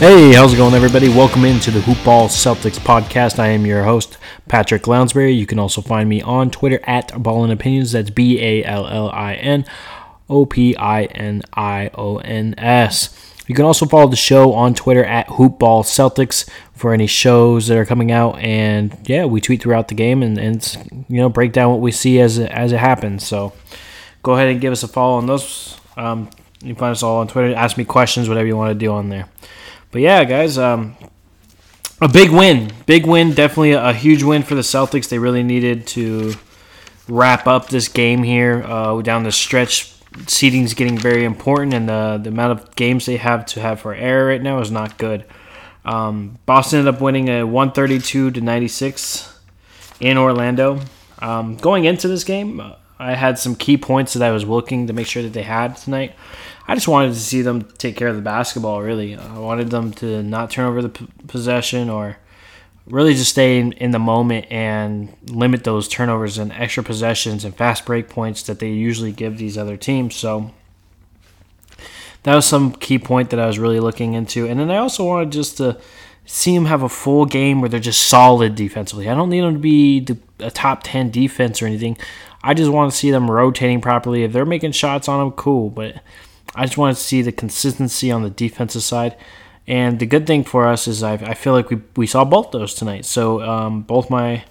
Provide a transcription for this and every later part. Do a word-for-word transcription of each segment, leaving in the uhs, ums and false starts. Hey, how's it going, everybody? Welcome into the Hoop Ball Celtics podcast. I am your host, Patrick Lounsbury. You can also find me on Twitter at BallinOpinions. That's B A L L I N O P I N I O N S. You can also follow the show on Twitter at Hoop Ball Celtics for any shows that are coming out. And yeah, we tweet throughout the game and, and you know, break down what we see as it, as it happens. So go ahead and give us a follow on those. Um, you can find us all on Twitter. Ask me questions, whatever you want to do on there. But yeah, guys, um, a big win. Big win, definitely a huge win for the Celtics. They really needed to wrap up this game here uh, down the stretch. Seeding is getting very important, and the, the amount of games they have to have for error right now is not good. Um, Boston ended up winning a one thirty-two to ninety-six in Orlando. Um, going into this game, I had some key points that I was looking to make sure that they had tonight. I just wanted to see them take care of the basketball, really. I wanted them to not turn over the p- possession or really just stay in, in the moment and limit those turnovers and extra possessions and fast break points that they usually give these other teams. So that was some key point that I was really looking into. And then I also wanted just to see them have a full game where they're just solid defensively. I don't need them to be the, a top ten defense or anything. I just want to see them rotating properly. If they're making shots on them, cool, but I just want to see the consistency on the defensive side. And the good thing for us is I, I feel like we, we saw both those tonight. So um, both my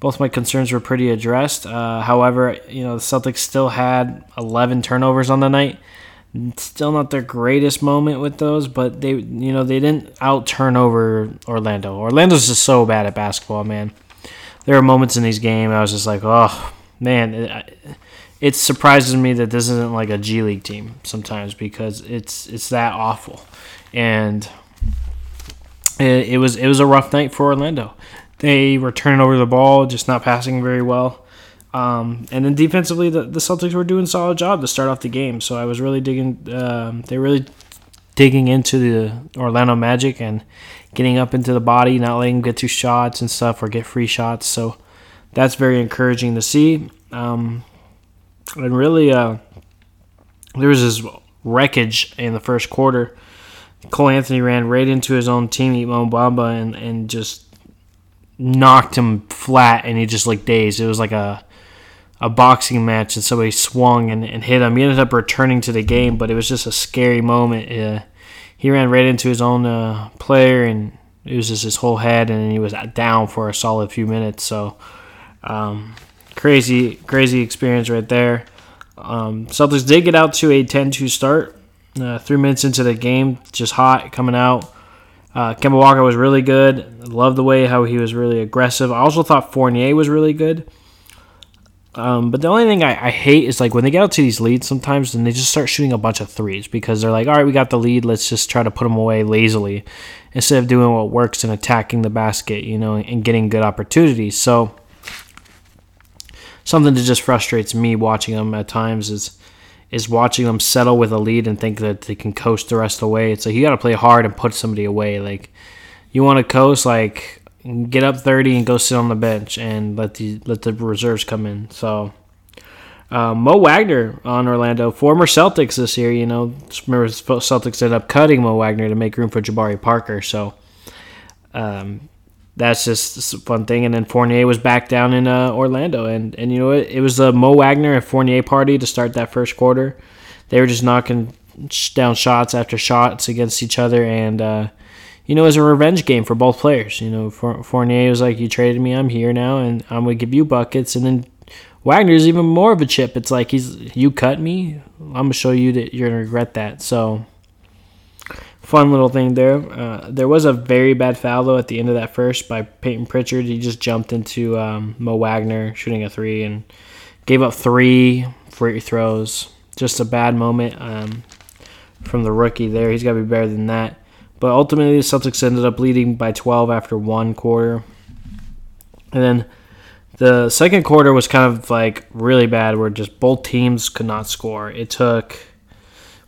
both my concerns were pretty addressed. Uh, however, you know, the Celtics still had eleven turnovers on the night. Still not their greatest moment with those, but they you know they didn't out turnover Orlando. Orlando's just so bad at basketball, man. There were moments in these games I was just like, oh man. I, It surprises me that this isn't like a G League team sometimes because it's it's that awful, and it, it was it was a rough night for Orlando. They were turning over the ball, just not passing very well, um, and then defensively the, the Celtics were doing a solid job to start off the game. So I was really digging, um, they were really digging into the Orlando Magic and getting up into the body, not letting them get two shots and stuff or get free shots. So that's very encouraging to see. Um, And really, uh, there was this wreckage in the first quarter. Cole Anthony ran right into his own teammate, Mo Bamba, and, and just knocked him flat, and he just, like, dazed. It was like a a boxing match, and somebody swung and, and hit him. He ended up returning to the game, but it was just a scary moment. Uh, he ran right into his own uh, player, and it was just his whole head, and he was down for a solid few minutes. So, um Crazy, crazy experience right there. Um, Celtics did get out to a ten two start. Uh, three minutes into the game, just hot coming out. Uh, Kemba Walker was really good. Loved the way how he was really aggressive. I also thought Fournier was really good. Um, but the only thing I, I hate is like when they get out to these leads sometimes, then they just start shooting a bunch of threes because they're like, all right, we got the lead. Let's just try to put them away lazily instead of doing what works and attacking the basket, you know, and getting good opportunities. So something that just frustrates me watching them at times is is watching them settle with a lead and think that they can coast the rest of the way. It's like you got to play hard and put somebody away. Like you want to coast, like get up thirty and go sit on the bench and let the let the reserves come in. So uh, Mo Wagner on Orlando, former Celtics this year. You know, remember Celtics ended up cutting Mo Wagner to make room for Jabari Parker. So. Um, That's just a fun thing. And then Fournier was back down in uh, Orlando. And, and you know, it, it was the Mo Wagner and Fournier party to start that first quarter. They were just knocking down shots after shots against each other. And, uh, you know, it was a revenge game for both players. You know, Fournier was like, you traded me, I'm here now, and I'm going to give you buckets. And then Wagner's even more of a chip. It's like, he's you cut me, I'm going to show you that you're going to regret that. So fun little thing there. Uh, there was a very bad foul, though, at the end of that first by Peyton Pritchard. He just jumped into um, Mo Wagner, shooting a three, and gave up three free throws. Just a bad moment um, from the rookie there. He's got to be better than that. But ultimately, the Celtics ended up leading by twelve after one quarter. And then The second quarter was kind of like really bad where just both teams could not score. It took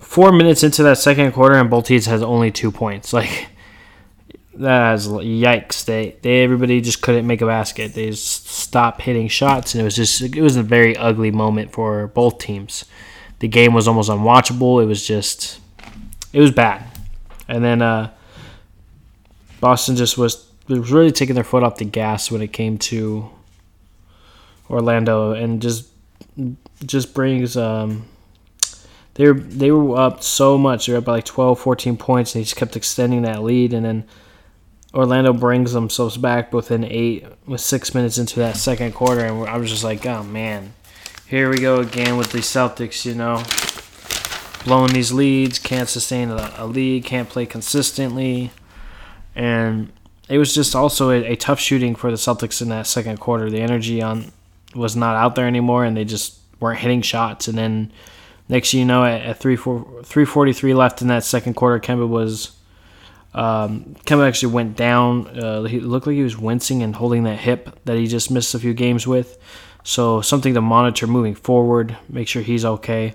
four minutes into that second quarter and both teams has only two points. Like, that is yikes. They, they everybody just couldn't make a basket. They just stopped hitting shots, and it was just it was a very ugly moment for both teams. The game was almost unwatchable. It was just it was bad. And then uh, Boston just was was really taking their foot off the gas when it came to Orlando, and just just brings um they were they were up so much. They were up by like twelve, fourteen points, and they just kept extending that lead, and then Orlando brings themselves back within eight with six minutes into that second quarter, and I was just like, oh man, here we go again with the Celtics, you know, blowing these leads, can't sustain a, a lead, can't play consistently. And it was just also a, a tough shooting for the Celtics in that second quarter. The energy on was not out there anymore, and they just weren't hitting shots. And then next thing you know, at, at three forty-three left in that second quarter, Kemba was um, Kemba actually went down. Uh, he looked like he was wincing and holding that hip that he just missed a few games with. So something to monitor moving forward, make sure he's okay.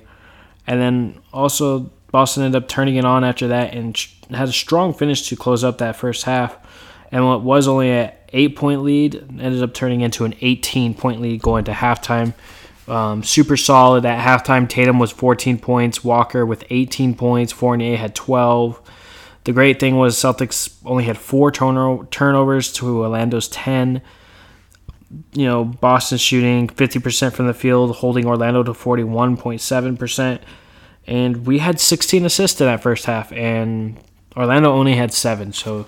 And then also Boston ended up turning it on after that and had a strong finish to close up that first half. And what was only an eight-point lead ended up turning into an eighteen-point lead going to halftime. Um, super solid at halftime. Tatum was fourteen points. Walker with eighteen points. Fournier had twelve. The great thing was Celtics only had four turno- turnovers to Orlando's ten. You know, Boston shooting fifty percent from the field, holding Orlando to forty-one point seven percent. And we had sixteen assists in that first half, and Orlando only had seven, so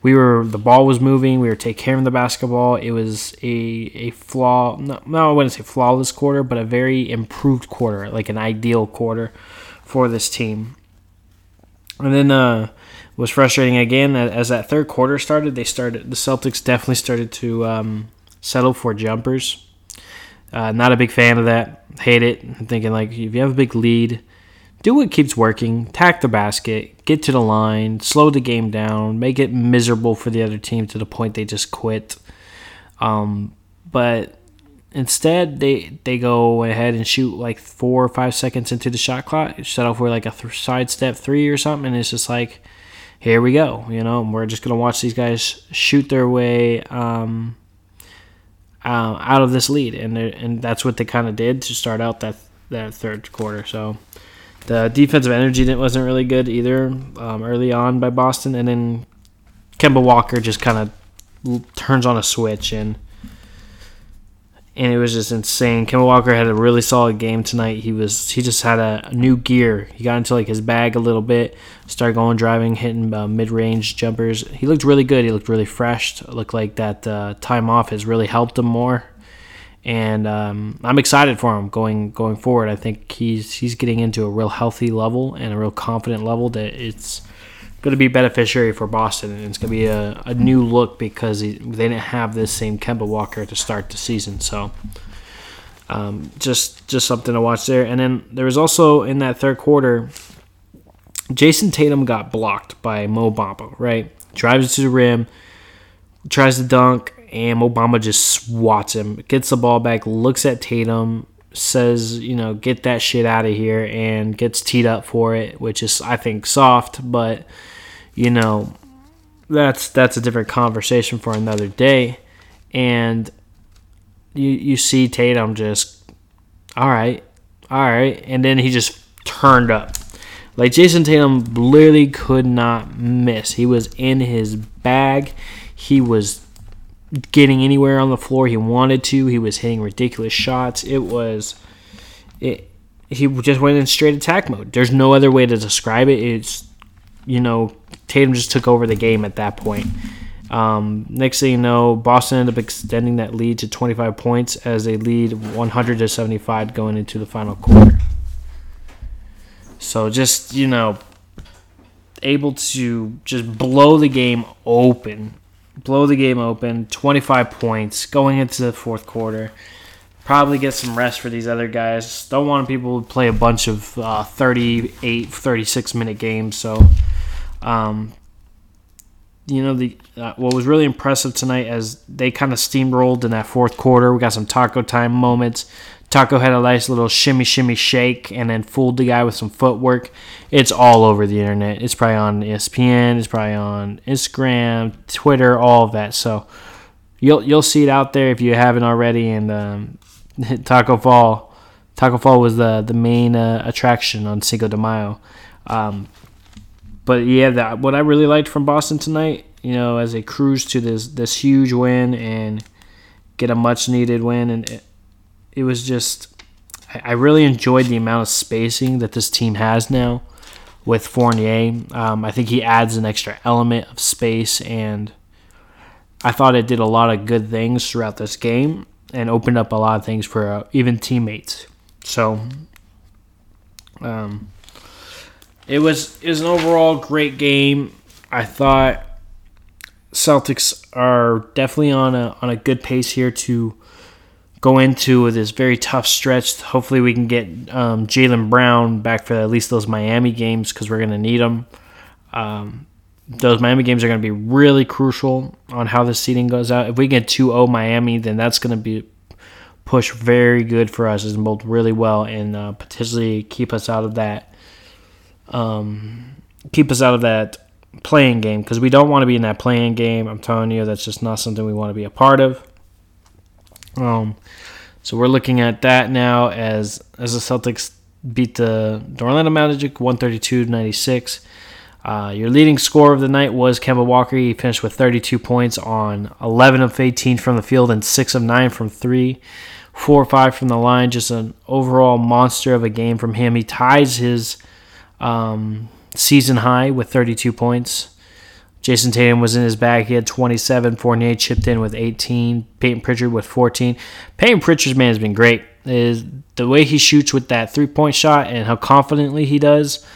we were the ball was moving. We were taking care of the basketball. It was a a flaw. No, no, I wouldn't say flawless quarter, but a very improved quarter, like an ideal quarter for this team. And then uh, it was frustrating again as that third quarter started. They started the Celtics definitely started to um, settle for jumpers. Uh, not a big fan of that. Hate it. I'm thinking like if you have a big lead, do what keeps working, tack the basket, get to the line, slow the game down, make it miserable for the other team to the point they just quit. Um, but instead, they they go ahead and shoot like four or five seconds into the shot clock, set off with like a th- sidestep three or something, and it's just like, here we go. You know, we're just going to watch these guys shoot their way um, uh, out of this lead. And and that's what they kind of did to start out that, that third quarter, so the defensive energy wasn't really good either um, early on by Boston. And then Kemba Walker just kind of turns on a switch, and and it was just insane. Kemba Walker had a really solid game tonight. He was he just had a new gear. He got into like his bag a little bit, started going driving, hitting uh, mid-range jumpers. He looked really good. He looked really fresh. It looked like that uh, time off has really helped him more. And um, I'm excited for him going going forward. I think he's he's getting into a real healthy level and a real confident level that it's going to be beneficiary for Boston. And it's going to be a, a new look because he, they didn't have this same Kemba Walker to start the season. So um, just just something to watch there. And then there was also in that third quarter, Jason Tatum got blocked by Mo Bamba, right? Drives to the rim, tries to dunk. And Mo Bamba just swats him, gets the ball back, looks at Tatum, says, you know, get that shit out of here, and gets teed up for it, which is, I think, soft. But, you know, that's that's a different conversation for another day. And you you see Tatum just, all right, all right. And then he just turned up. Like, Jason Tatum literally could not miss. He was in his bag. He was getting anywhere on the floor he wanted to. He was hitting ridiculous shots. It was it he just went in straight attack mode. There's no other way to describe it. It's, you know, Tatum just took over the game at that point. Um, next thing you know, Boston ended up extending that lead to twenty-five points as they lead one hundred to seventy-five going into the final quarter. So just, you know, able to just blow the game open. Blow the game open, twenty-five points, going into the fourth quarter. Probably get some rest for these other guys. Don't want people to play a bunch of uh, thirty-eight, thirty-six-minute games. So um, you know, the uh, what was really impressive tonight as they kind of steamrolled in that fourth quarter. We got some Taco time moments. Taco had a nice little shimmy, shimmy shake and then fooled the guy with some footwork. It's all over the internet. It's probably on E S P N. It's probably on Instagram, Twitter, all of that. So you'll you'll see it out there if you haven't already. And um, Taco Fall, Taco Fall was the the main uh, attraction on Cinco de Mayo. Um, but yeah, that, what I really liked from Boston tonight, you know, as they cruised to this this huge win and get a much needed win and. It, It was just, I really enjoyed the amount of spacing that this team has now with Fournier. Um, I think he adds an extra element of space, and I thought it did a lot of good things throughout this game and opened up a lot of things for uh, even teammates. So, um, it was it was an overall great game. I thought Celtics are definitely on a on a good pace here to go into this very tough stretch. Hopefully we can get um, Jaylen Brown back for at least those Miami games because we're going to need him. Um, those Miami games are going to be really crucial on how the seeding goes out. If we get two oh Miami, then that's going to be push very good for us. It's bowled really well and uh, potentially keep us out of that. Um, keep us out of that playing game because we don't want to be in that playing game. I'm telling you, that's just not something we want to be a part of. Um, so we're looking at that now as as the Celtics beat the, the Orlando Magic one thirty-two to ninety-six. Uh, your leading scorer of the night was Kemba Walker. He finished with thirty-two points on eleven of eighteen from the field and six of nine from three, four of five from the line. Just an overall monster of a game from him. He ties his um, season high with thirty-two points. Jason Tatum was in his bag. He had twenty-seven. Fournier chipped in with eighteen. Peyton Pritchard with fourteen. Peyton Pritchard's, man, has been great. Is the way he shoots with that three-point shot and how confidently he does,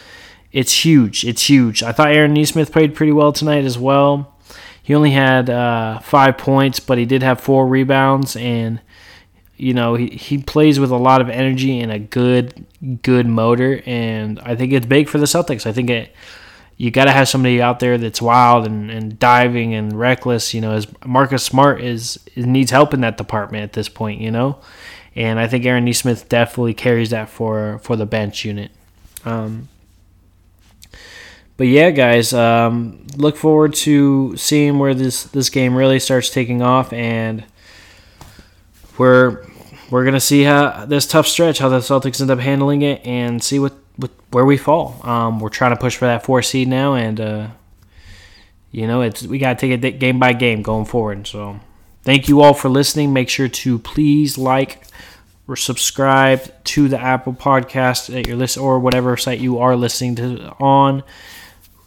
it's huge. It's huge. I thought Aaron Nesmith played pretty well tonight as well. He only had uh, five points, but he did have four rebounds. And, you know, he, he plays with a lot of energy and a good, good motor. And I think it's big for the Celtics. I think it... You got to have somebody out there that's wild and, and diving and reckless. You know, as Marcus Smart is, is needs help in that department at this point, you know. And I think Aaron Nesmith definitely carries that for, for the bench unit. Um, but, yeah, guys, um, look forward to seeing where this, this game really starts taking off. And we're we're going to see how this tough stretch, how the Celtics end up handling it, and see what, With where we fall. Um, we're trying to push for that four seed now, and uh, you know it's we gotta take it game by game going forward. So, thank you all for listening. Make sure to please like or subscribe to the Apple Podcast that you're listening or whatever site you are listening to on.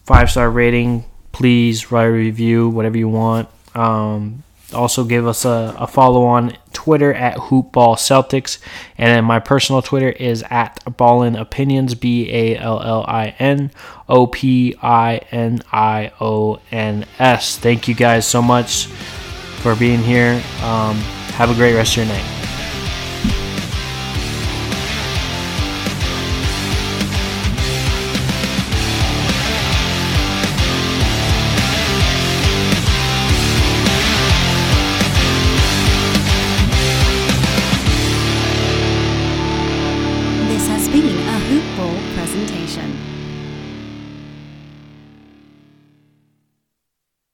Five star rating, please write a review, whatever you want. Um, also, give us a, a follow on Twitter at Hoop Ball Celtics, and then my personal Twitter is at BallinOpinions, B A L L I N O P I N I O N S. Thank you guys so much for being here. Um, have a great rest of your night.